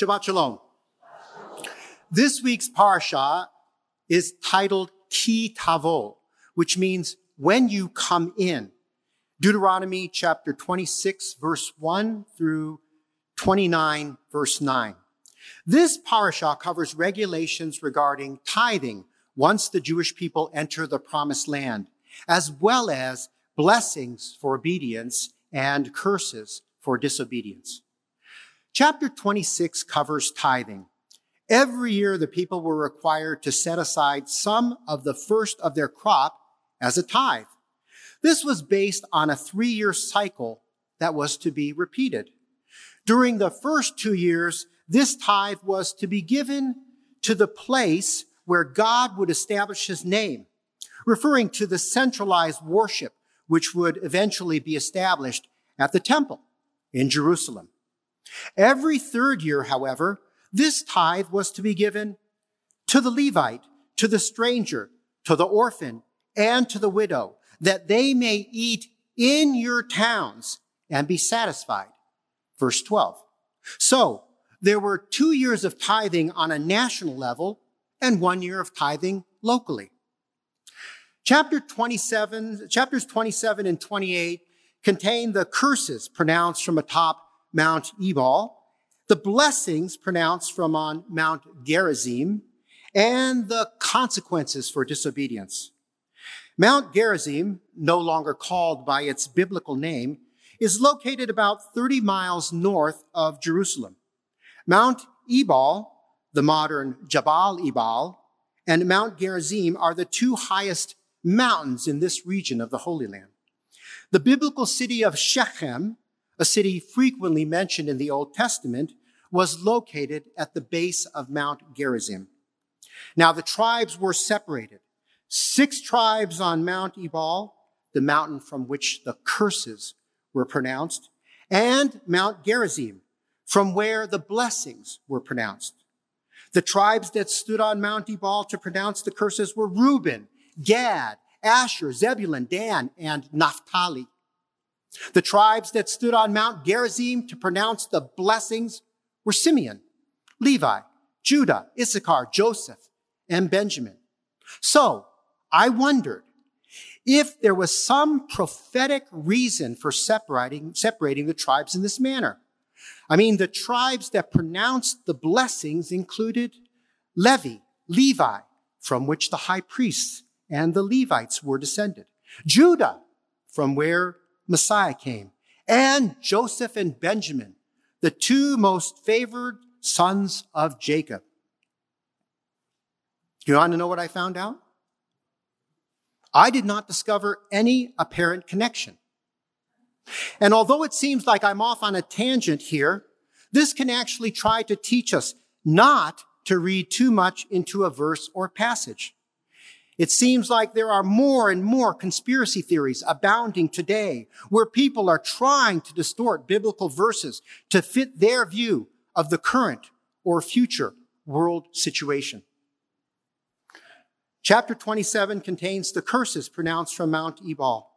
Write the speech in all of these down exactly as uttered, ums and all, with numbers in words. Shabbat Shalom. This week's Parsha is titled Ki Tavo, which means when you come in. Deuteronomy chapter twenty-six, verse one through twenty-nine, verse nine. This Parsha covers regulations regarding tithing once the Jewish people enter the Promised Land, as well as blessings for obedience and curses for disobedience. Chapter twenty-six covers tithing. Every year, the people were required to set aside some of the first of their crop as a tithe. This was based on a three-year cycle that was to be repeated. During the first two years, this tithe was to be given to the place where God would establish his name, referring to the centralized worship which would eventually be established at the temple in Jerusalem. Every third year, however, this tithe was to be given to the Levite, to the stranger, to the orphan, and to the widow, that they may eat in your towns and be satisfied. Verse twelve. So there were two years of tithing on a national level and one year of tithing locally. Chapter twenty-seven, chapters twenty-seven and twenty-eight contain the curses pronounced from atop Mount Ebal, the blessings pronounced from on Mount Gerizim, and the consequences for disobedience. Mount Gerizim, no longer called by its biblical name, is located about thirty miles north of Jerusalem. Mount Ebal, the modern Jabal Ebal, and Mount Gerizim are the two highest mountains in this region of the Holy Land. The biblical city of Shechem, a city frequently mentioned in the Old Testament, was located at the base of Mount Gerizim. Now the tribes were separated. Six tribes on Mount Ebal, the mountain from which the curses were pronounced, and Mount Gerizim, from where the blessings were pronounced. The tribes that stood on Mount Ebal to pronounce the curses were Reuben, Gad, Asher, Zebulun, Dan, and Naphtali. The tribes that stood on Mount Gerizim to pronounce the blessings were Simeon, Levi, Judah, Issachar, Joseph, and Benjamin. So I wondered if there was some prophetic reason for separating, separating the tribes in this manner. I mean, the tribes that pronounced the blessings included Levi, Levi, from which the high priests and the Levites were descended, Judah, from where Messiah came, and Joseph and Benjamin, the two most favored sons of Jacob. Do you want to know what I found out? I did not discover any apparent connection. And although it seems like I'm off on a tangent here, this can actually try to teach us not to read too much into a verse or passage. It seems like there are more and more conspiracy theories abounding today where people are trying to distort biblical verses to fit their view of the current or future world situation. Chapter twenty-seven contains the curses pronounced from Mount Ebal.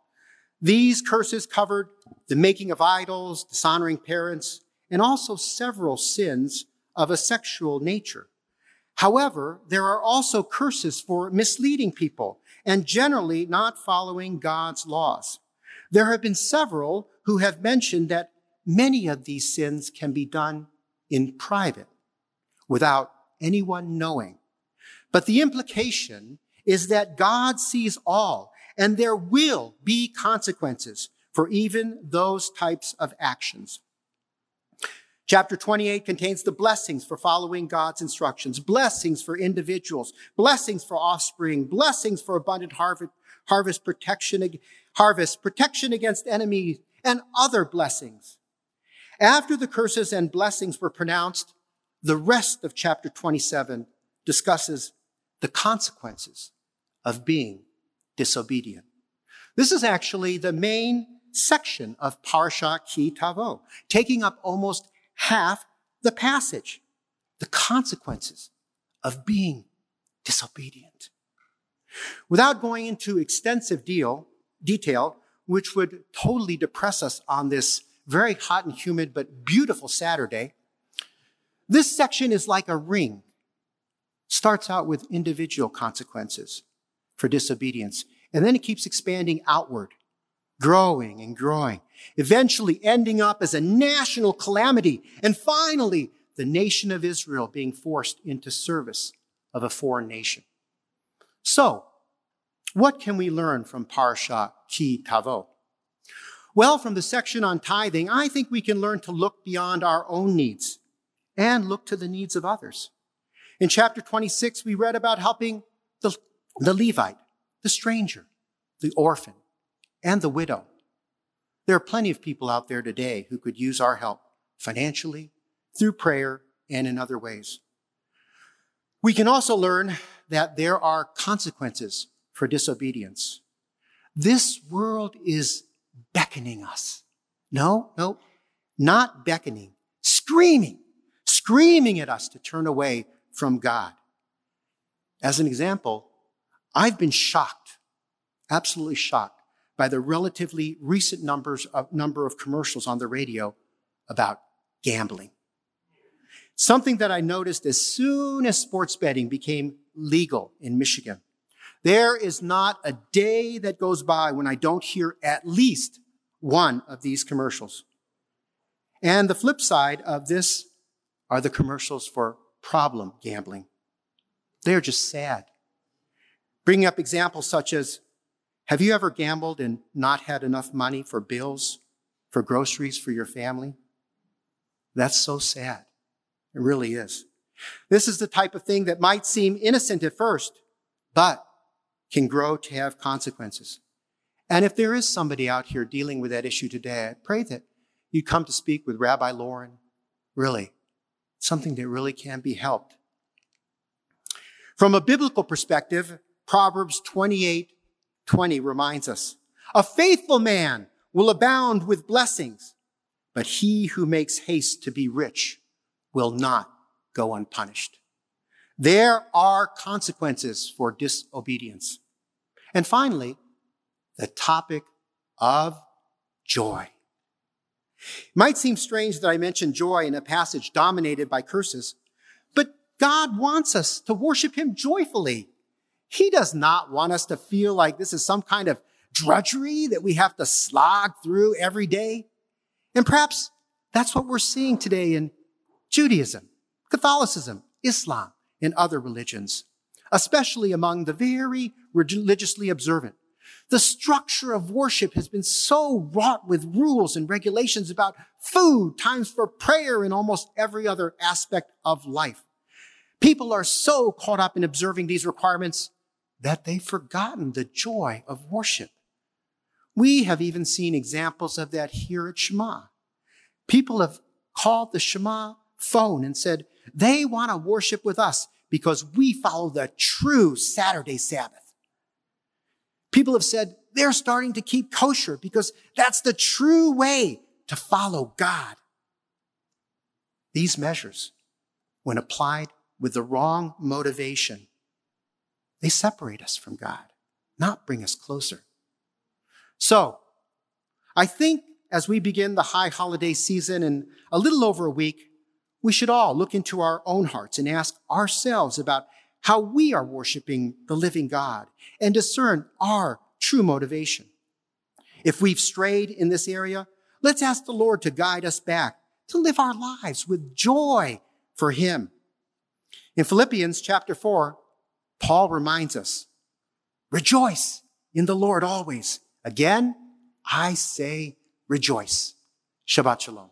These curses covered the making of idols, dishonoring parents, and also several sins of a sexual nature. However, there are also curses for misleading people and generally not following God's laws. There have been several who have mentioned that many of these sins can be done in private without anyone knowing. But the implication is that God sees all, and there will be consequences for even those types of actions. Chapter twenty-eight contains the blessings for following God's instructions, blessings for individuals, blessings for offspring, blessings for abundant harvest, harvest protection, harvest protection against enemies, and other blessings. After the curses and blessings were pronounced, the rest of chapter twenty-seven discusses the consequences of being disobedient. This is actually the main section of Parsha Ki Tavo, taking up almost half the passage, the consequences of being disobedient. Without going into extensive deal, detail, which would totally depress us on this very hot and humid but beautiful Saturday, This section is like a ring. Starts out with individual consequences for disobedience, and then it keeps expanding outward, growing and growing, eventually ending up as a national calamity, and finally, the nation of Israel being forced into service of a foreign nation. So, what can we learn from Parsha Ki Tavo? Well, from the section on tithing, I think we can learn to look beyond our own needs and look to the needs of others. In chapter twenty-six, we read about helping the, the Levite, the stranger, the orphan, and the widow. There are plenty of people out there today who could use our help financially, through prayer, and in other ways. We can also learn that there are consequences for disobedience. This world is beckoning us. No, no, not beckoning, screaming, screaming at us to turn away from God. As an example, I've been shocked, absolutely shocked, by the relatively recent numbers of, number of commercials on the radio about gambling. Something that I noticed as soon as sports betting became legal in Michigan. There is not a day that goes by when I don't hear at least one of these commercials. And the flip side of this are the commercials for problem gambling. They're just sad. Bringing up examples such as, have you ever gambled and not had enough money for bills, for groceries, for your family? That's so sad. It really is. This is the type of thing that might seem innocent at first, but can grow to have consequences. And if there is somebody out here dealing with that issue today, I pray that you come to speak with Rabbi Lauren. Really, something that really can be helped. From a biblical perspective, Proverbs twenty-eight twenty reminds us, a faithful man will abound with blessings, but he who makes haste to be rich will not go unpunished. There are consequences for disobedience. And finally, the topic of joy. It might seem strange that I mention joy in a passage dominated by curses, but God wants us to worship him joyfully. He does not want us to feel like this is some kind of drudgery that we have to slog through every day. And perhaps that's what we're seeing today in Judaism, Catholicism, Islam, and other religions, especially among the very religiously observant. The structure of worship has been so wrought with rules and regulations about food, times for prayer, and almost every other aspect of life. People are so caught up in observing these requirements that they've forgotten the joy of worship. We have even seen examples of that here at Shema. People have called the Shema phone and said they want to worship with us because we follow the true Saturday Sabbath. People have said they're starting to keep kosher because that's the true way to follow God. These measures, when applied with the wrong motivation, they separate us from God, not bring us closer. So, I think as we begin the high holiday season in a little over a week, we should all look into our own hearts and ask ourselves about how we are worshiping the living God and discern our true motivation. If we've strayed in this area, let's ask the Lord to guide us back, to live our lives with joy for him. In Philippians chapter four, Paul reminds us, rejoice in the Lord always. Again, I say rejoice. Shabbat shalom.